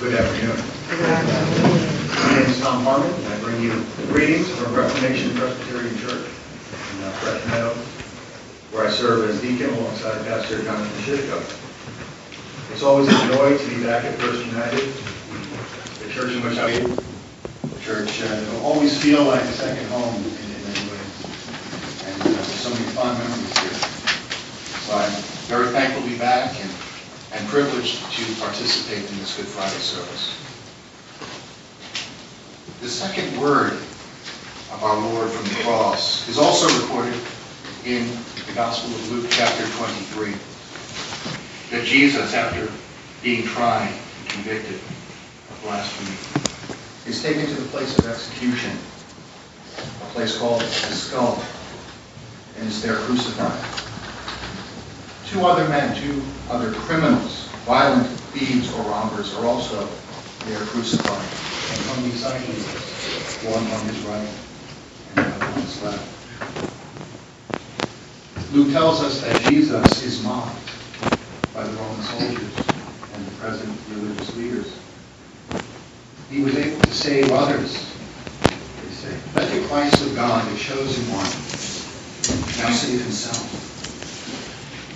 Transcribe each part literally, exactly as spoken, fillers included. Good afternoon. Good afternoon. My name is Tom Harmon, and I bring you greetings from Reformation Presbyterian Church in uh, Fresh Meadows, where I serve as deacon alongside Pastor John Fishico. It's always a joy to be back at First United, the church in which I live. The church uh, will always feel like a second home in, in many ways, and uh, there's so many fond memories here. So I'm very thankful to be back, and and privileged to participate in this Good Friday service. The second word of our Lord from the cross is also recorded in the Gospel of Luke chapter twenty-three, that Jesus, after being tried and convicted of blasphemy, is taken to the place of execution, a place called the skull, and is there crucified. Two other men, two other criminals, violent thieves or robbers, are also there crucified. And hung beside him, one on his right and the other on his left. Luke tells us that Jesus is mocked by the Roman soldiers and the present religious leaders. He was able to save others, they say. Let the Christ of God, the chosen one, now save himself.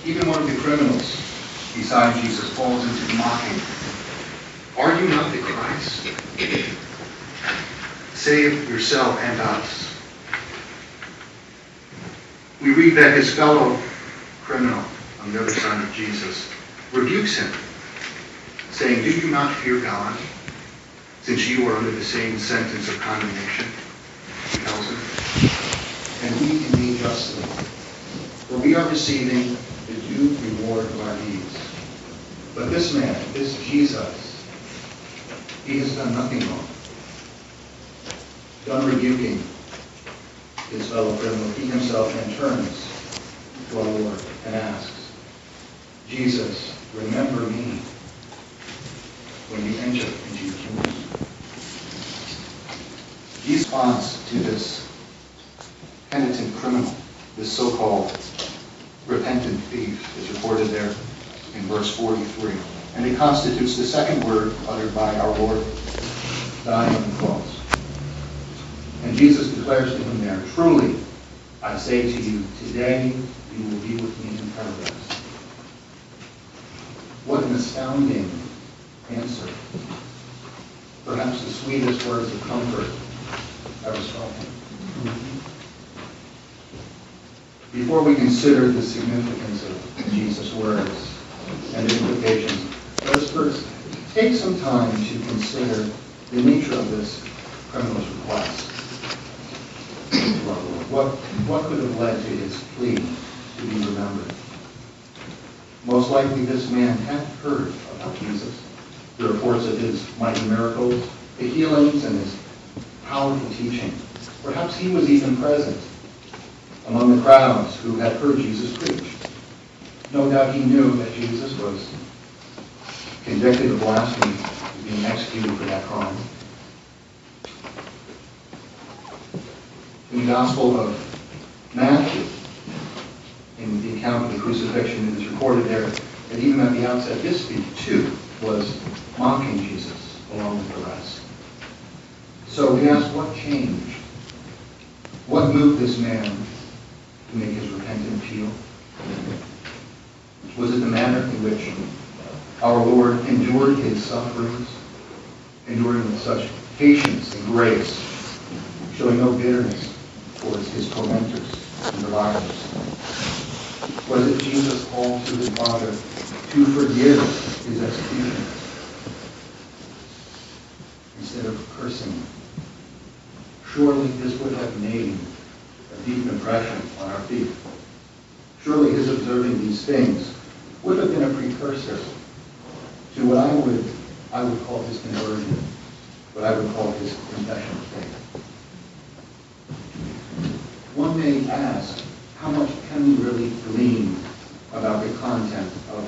Even one of the criminals beside Jesus falls into mocking. Are you not the Christ? Save yourself and us. We read that his fellow criminal on the other side of Jesus rebukes him, saying, "Do you not fear God, since you are under the same sentence of condemnation?" He tells him. And we can be justly, for we are receiving the due reward of our deeds. But this man, this Jesus, he has done nothing wrong. Done rebuking his fellow criminal, he himself then turns to our Lord and asks, "Jesus, remember me when you enter into your kingdom." He responds to this penitent criminal, this so-called repentant thief, is recorded there in verse forty-three. And it constitutes the second word uttered by our Lord, dying on the cross. And Jesus declares to him there, "Truly, I say to you, today you will be with me in paradise." What an astounding answer. Perhaps the sweetest words of comfort ever spoken. Before we consider the significance of Jesus' words and the implications, let us first take some time to consider the nature of this criminal's request. What, what could have led to his plea to be remembered? Most likely this man had heard about Jesus, the reports of his mighty miracles, the healings, and his powerful teaching. Perhaps he was even present among the crowds who had heard Jesus preach. No doubt he knew that Jesus was convicted of blasphemy, being executed for that crime. In the Gospel of Matthew, in the account of the crucifixion, it is recorded there that even at the outset, this thief too was mocking Jesus along with the rest. So we ask, what changed? What moved this man to make his repentant appeal? Was it the manner in which our Lord endured his sufferings, enduring with such patience and grace, showing no bitterness towards his tormentors and revilers? Was it Jesus' call to his Father to forgive his execution instead of cursing him? Surely this would have made a deep impression on our thief. Surely his observing these things would have been a precursor to what I would I would call his conversion, what I would call his confession of faith. One may ask, how much can we really glean about the content of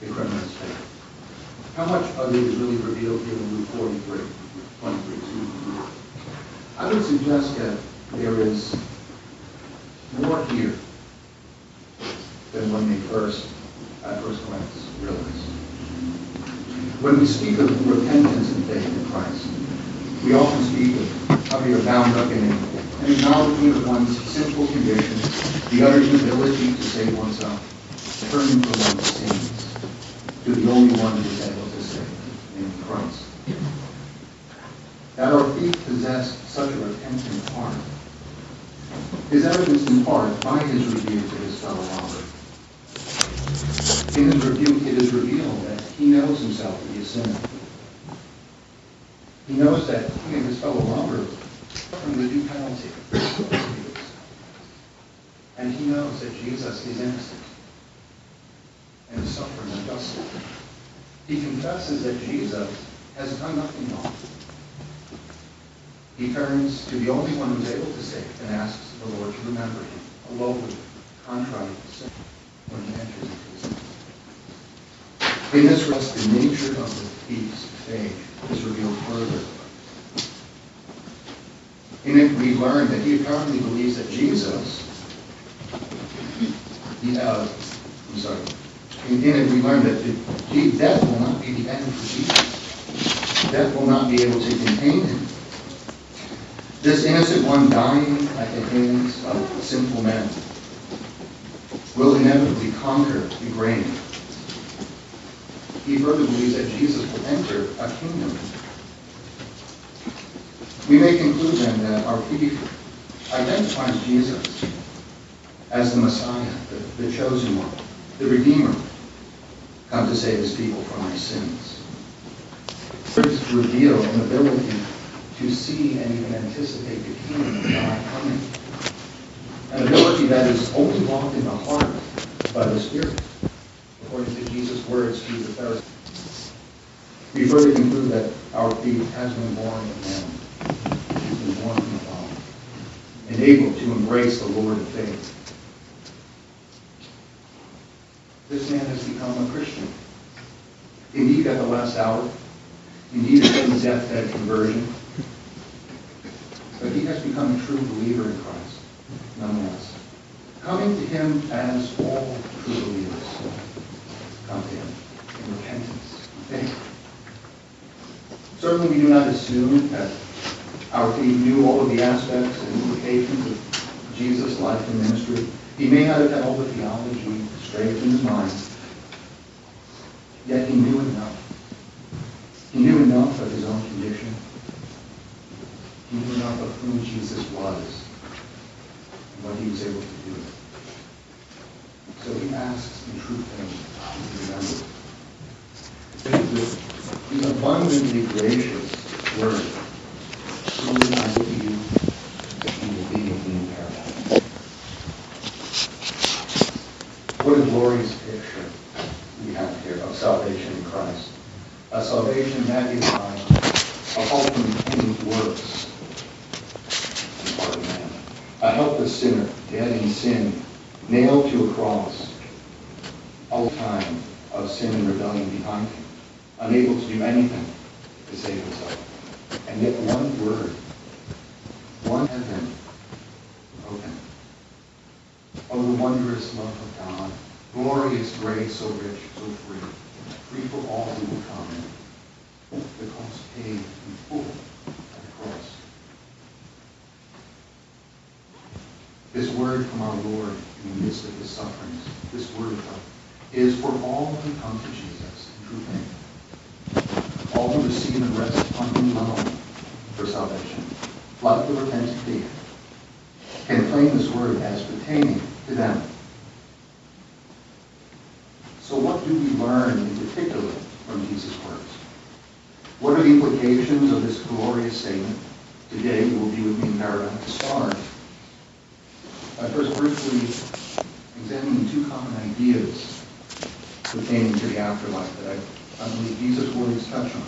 the criminal's faith? How much of it is really revealed here in Luke forty-three, twenty-three? I would suggest that there is more here than one may first, at first glance, realize. When we speak of repentance and faith in Christ, we often speak of how we are bound up in it, an acknowledgement of one's sinful condition, the utter inability to save oneself, turning from one's sins to the only one who is able to save, in Christ. That our feet possess such a repentant heart is evidenced in part by his rebuke to his fellow robber. In his rebuke, it is revealed that he knows himself to be a sinner. He knows that he and his fellow robber from the due penalty of those deeds. And he knows that Jesus is innocent and is suffering unjustly. He confesses that Jesus has done nothing wrong. He turns to the only one who is able to save and asks the Lord to remember him, a lowly, contrite sinner, when he enters into his life. In this rest, the nature of the thief's faith is revealed further. In it, we learn that he apparently believes that Jesus, the, uh, I'm sorry, in, in it we learn that the, death will not be the end for Jesus. Death will not be able to contain him. This innocent one dying at the hands of sinful men will inevitably conquer the grave. He further believes that Jesus will enter a kingdom. We may conclude then that our thief identifies Jesus as the Messiah, the, the chosen one, the Redeemer, come to save his people from their sins. First, reveal an ability to see and even anticipate the kingdom of God coming. An ability that is only walked in the heart by the Spirit, according to Jesus' words to the Pharisees. We further conclude that our thief has been born of man. Born from above, and able to embrace the Lord in faith. This man has become a Christian. Indeed, at the last hour, indeed, at the deathbed conversion, but he has become a true believer in Christ, nonetheless. Coming to him as all true believers come to him in repentance and faith. Certainly, we do not assume that our thief knew all of the aspects and implications of Jesus' life and ministry. He may not have had all the theology straight in his mind, yet he knew enough. He knew enough of his own condition. He knew enough of who Jesus was and what he was able to do. So he asks in true faith to be remembered. He's abundantly gracious word. I will be you, you will be with me in paradise. What a glorious picture we have here of salvation in Christ. A salvation that is by a hope in any works on the part of man. A helpless sinner, dead in sin, nailed to a cross, all time of sin and rebellion behind him, unable to do anything to save himself. And yet one word, one heaven open. Oh, the wondrous love of God, glorious grace, so rich, so free, free for all who will come. The cost paid in full at the cross. This word from our Lord in the midst of his sufferings, this word of God, is for all who come to Jesus in true faith. All who receive and rest upon him alone for salvation, like the repentant thief, can claim this word as pertaining to them. So what do we learn in particular from Jesus' words? What are the implications of this glorious statement? Today you will be with me in paradise. To start, I first briefly examine two common ideas pertaining to the afterlife that I I believe Jesus' words touch on.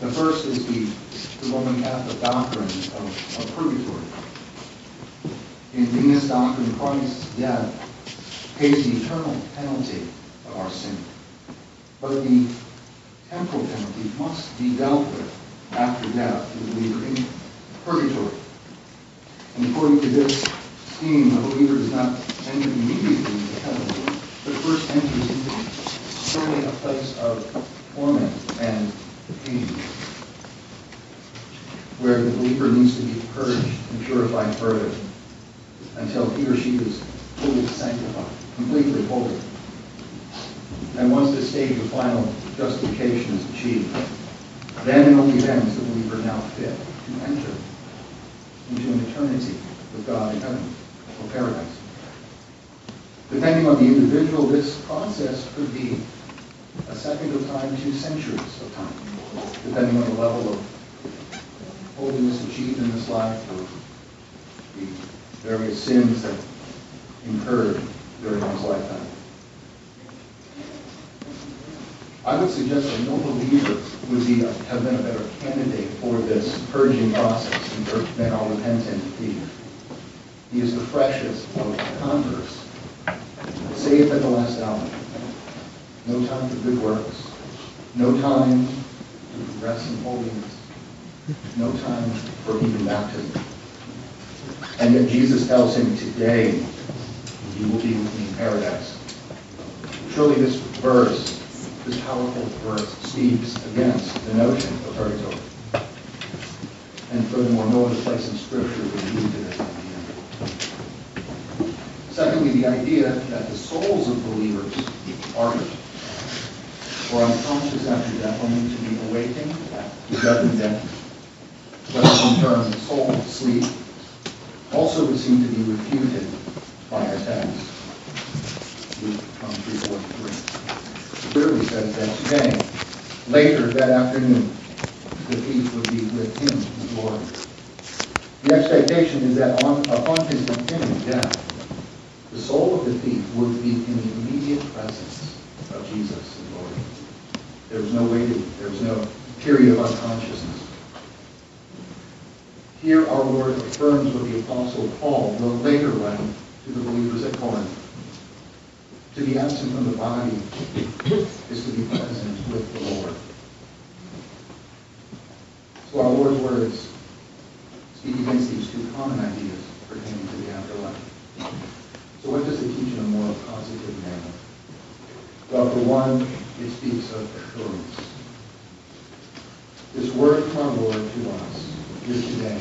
The first is the, the Roman Catholic doctrine of, of purgatory. In, in this doctrine, Christ's death pays the eternal penalty of our sin. But the temporal penalty must be dealt with after death to the believer in purgatory. And according to this scheme, the believer does not enter immediately into heaven, but first enters into surely a place of torment and pain, where the believer needs to be purged and purified further until he or she is fully sanctified, completely holy. And once this stage of final justification is achieved, then and only then is the believer now fit to enter into an eternity with God in heaven, or paradise. Depending on the individual, this process could be a second of time, two centuries of time, depending on the level of holiness achieved in this life, or the various sins that incurred during one's lifetime. I would suggest that no believer would be a, have been a better candidate for this purging process than our repentant believer. He is the freshest of converts, saved at the last hour. No time for good works, no time to progress in holiness, no time for even baptism. And yet Jesus tells him, today you will be with me in paradise. Surely this verse, this powerful verse, speaks against the notion of purgatory. And furthermore, no other place in Scripture would lead to this idea. Secondly, the idea that the souls of believers are or unconscious after death only to be awakened to judgment death, but in terms of soul sleep, also would seem to be refuted by our text. Luke three forty-three clearly says that today, later that afternoon, the thief would be with him in glory. The expectation is that on, upon his impending death, the soul of the thief would be in the immediate presence of Jesus in glory. There was no waiting. There was no period of unconsciousness. Here our Lord affirms what the Apostle Paul will later write to the believers at Corinth. To be absent from the body is to be present with the Lord. So our Lord's words speak against these two common ideas pertaining to the afterlife. So what does it teach in a more positive manner? Well, for one, it speaks of assurance. This word from our Lord to us here today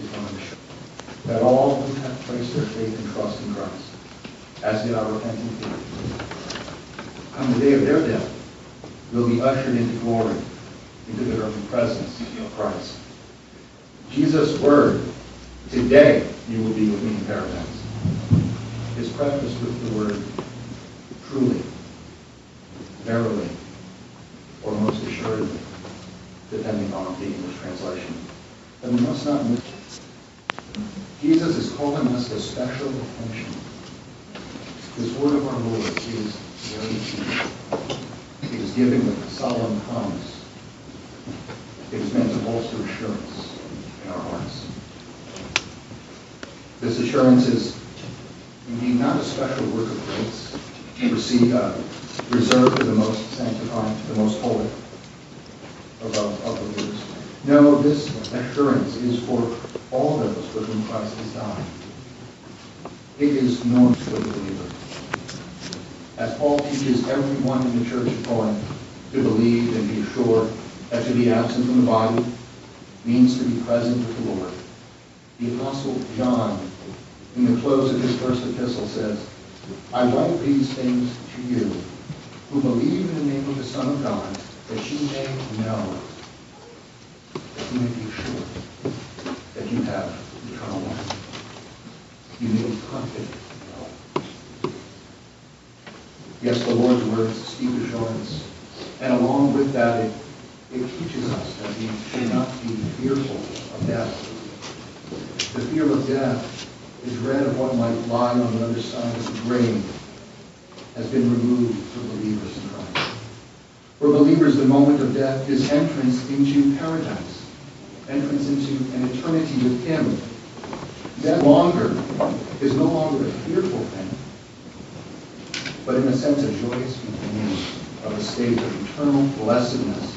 is one of assurance, that all who have placed their faith and trust in Christ, as did our repentant people, on the day of their death, will be ushered into glory, into the earthly presence of Christ. Jesus' word, today you will be with me in paradise, is prefaced with the word truly, verily, or most assuredly, depending on the English translation. And we must not miss it. Jesus is calling us to special attention. This word of our Lord is very deep. It is given with solemn promise. It is meant to bolster assurance in our hearts. This assurance is indeed not a special work of grace, received, uh, reserved to the most sanctified, the most holy of, of, of the believers. No, this assurance is for all those for whom Christ is dying. It is normal for the believer. As Paul teaches everyone in the church of Corinth to believe and be sure that to be absent from the body means to be present with the Lord. The Apostle John, in the close of his first epistle, says, I write these things to you who believe in the name of the Son of God, that you may know, that you may be sure that you have eternal life. You may be confident. Yes, the Lord's words speak assurance, and along with that, it It teaches us that we should not be fearful of death. The fear of death, the dread of what might lie on the other side of the grave, has been removed for believers in Christ. For believers, the moment of death is entrance into paradise, entrance into an eternity with Him. Death longer is no longer a fearful thing, but in a sense a joyous beginning of a state of eternal blessedness,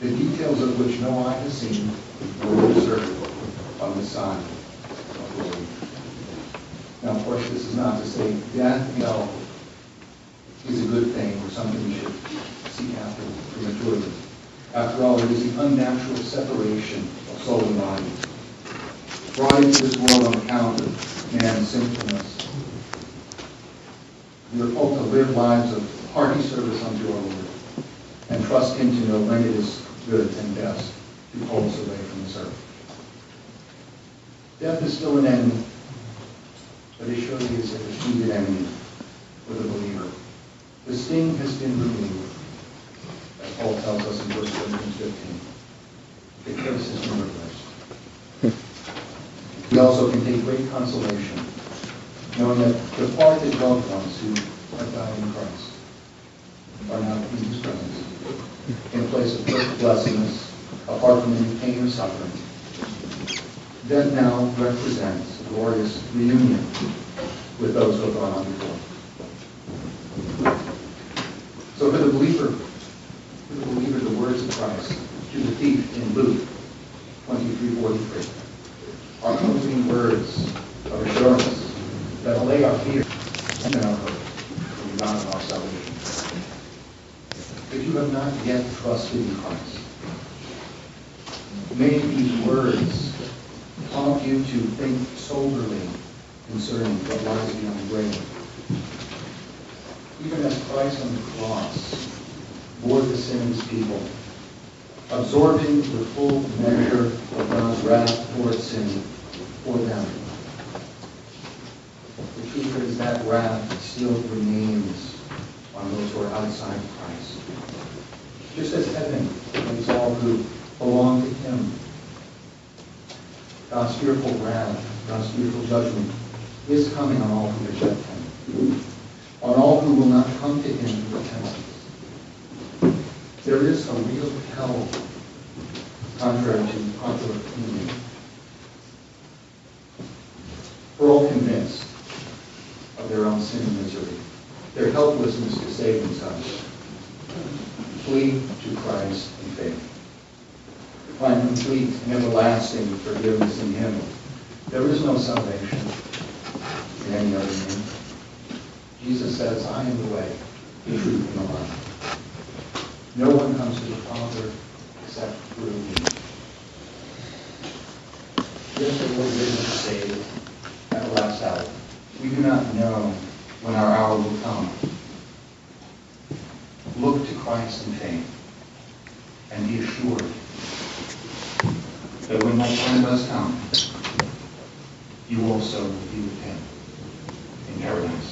the details of which no eye has seen nor ear heard on the side of glory. Now, of course, this is not to say death, hell, is a good thing or something we should seek after prematurely. After all, it is the unnatural separation of soul and body, brought into this world on account of man's sinfulness. We are called to live lives of hearty service unto our Lord, and trust Him to know when it is good and best to pull us away from this earth. Death is still an enemy, but it surely is a defeated enemy for the believer. The sting has been removed, as Paul tells us in First Corinthians fifteen. The curse has been reversed. We also can take great consolation, knowing that the departed loved ones who have died in Christ are now in His presence, in a place of perfect blessedness, apart from any pain or suffering. Death now represents a glorious reunion with those who have gone on before. So for the believer, for the believer, the words of Christ to the thief in Luke twenty-three forty-three are comforting words of assurance that allay our fear and our hope and God of our salvation. If you have not yet trusted in Christ, may these words prompt you to think soberly concerning what lies beyond the grave. Even as Christ on the cross bore the sin of His people, absorbing the full measure of God's wrath toward sin for them, the truth is that wrath still remains on those who are outside of Christ. Just as heaven brings all who belong to Him, God's fearful wrath, God's fearful judgment is coming on all who reject Him, on all who will not come to Him in repentance. There is a real hell, contrary to popular opinion. We're all convinced of their own sin and misery, their helplessness to save themselves. Flee to Christ in faith. Find complete and everlasting forgiveness in Him. There is no salvation in any other name. Jesus says, "I am the way, the truth, and the life. No one comes to the Father except through Me." Yes, the Lord is saved at the last hour. We do not know when our hour will come. Look to Christ in faith and be assured that when that time does come, you also will be with Him in paradise.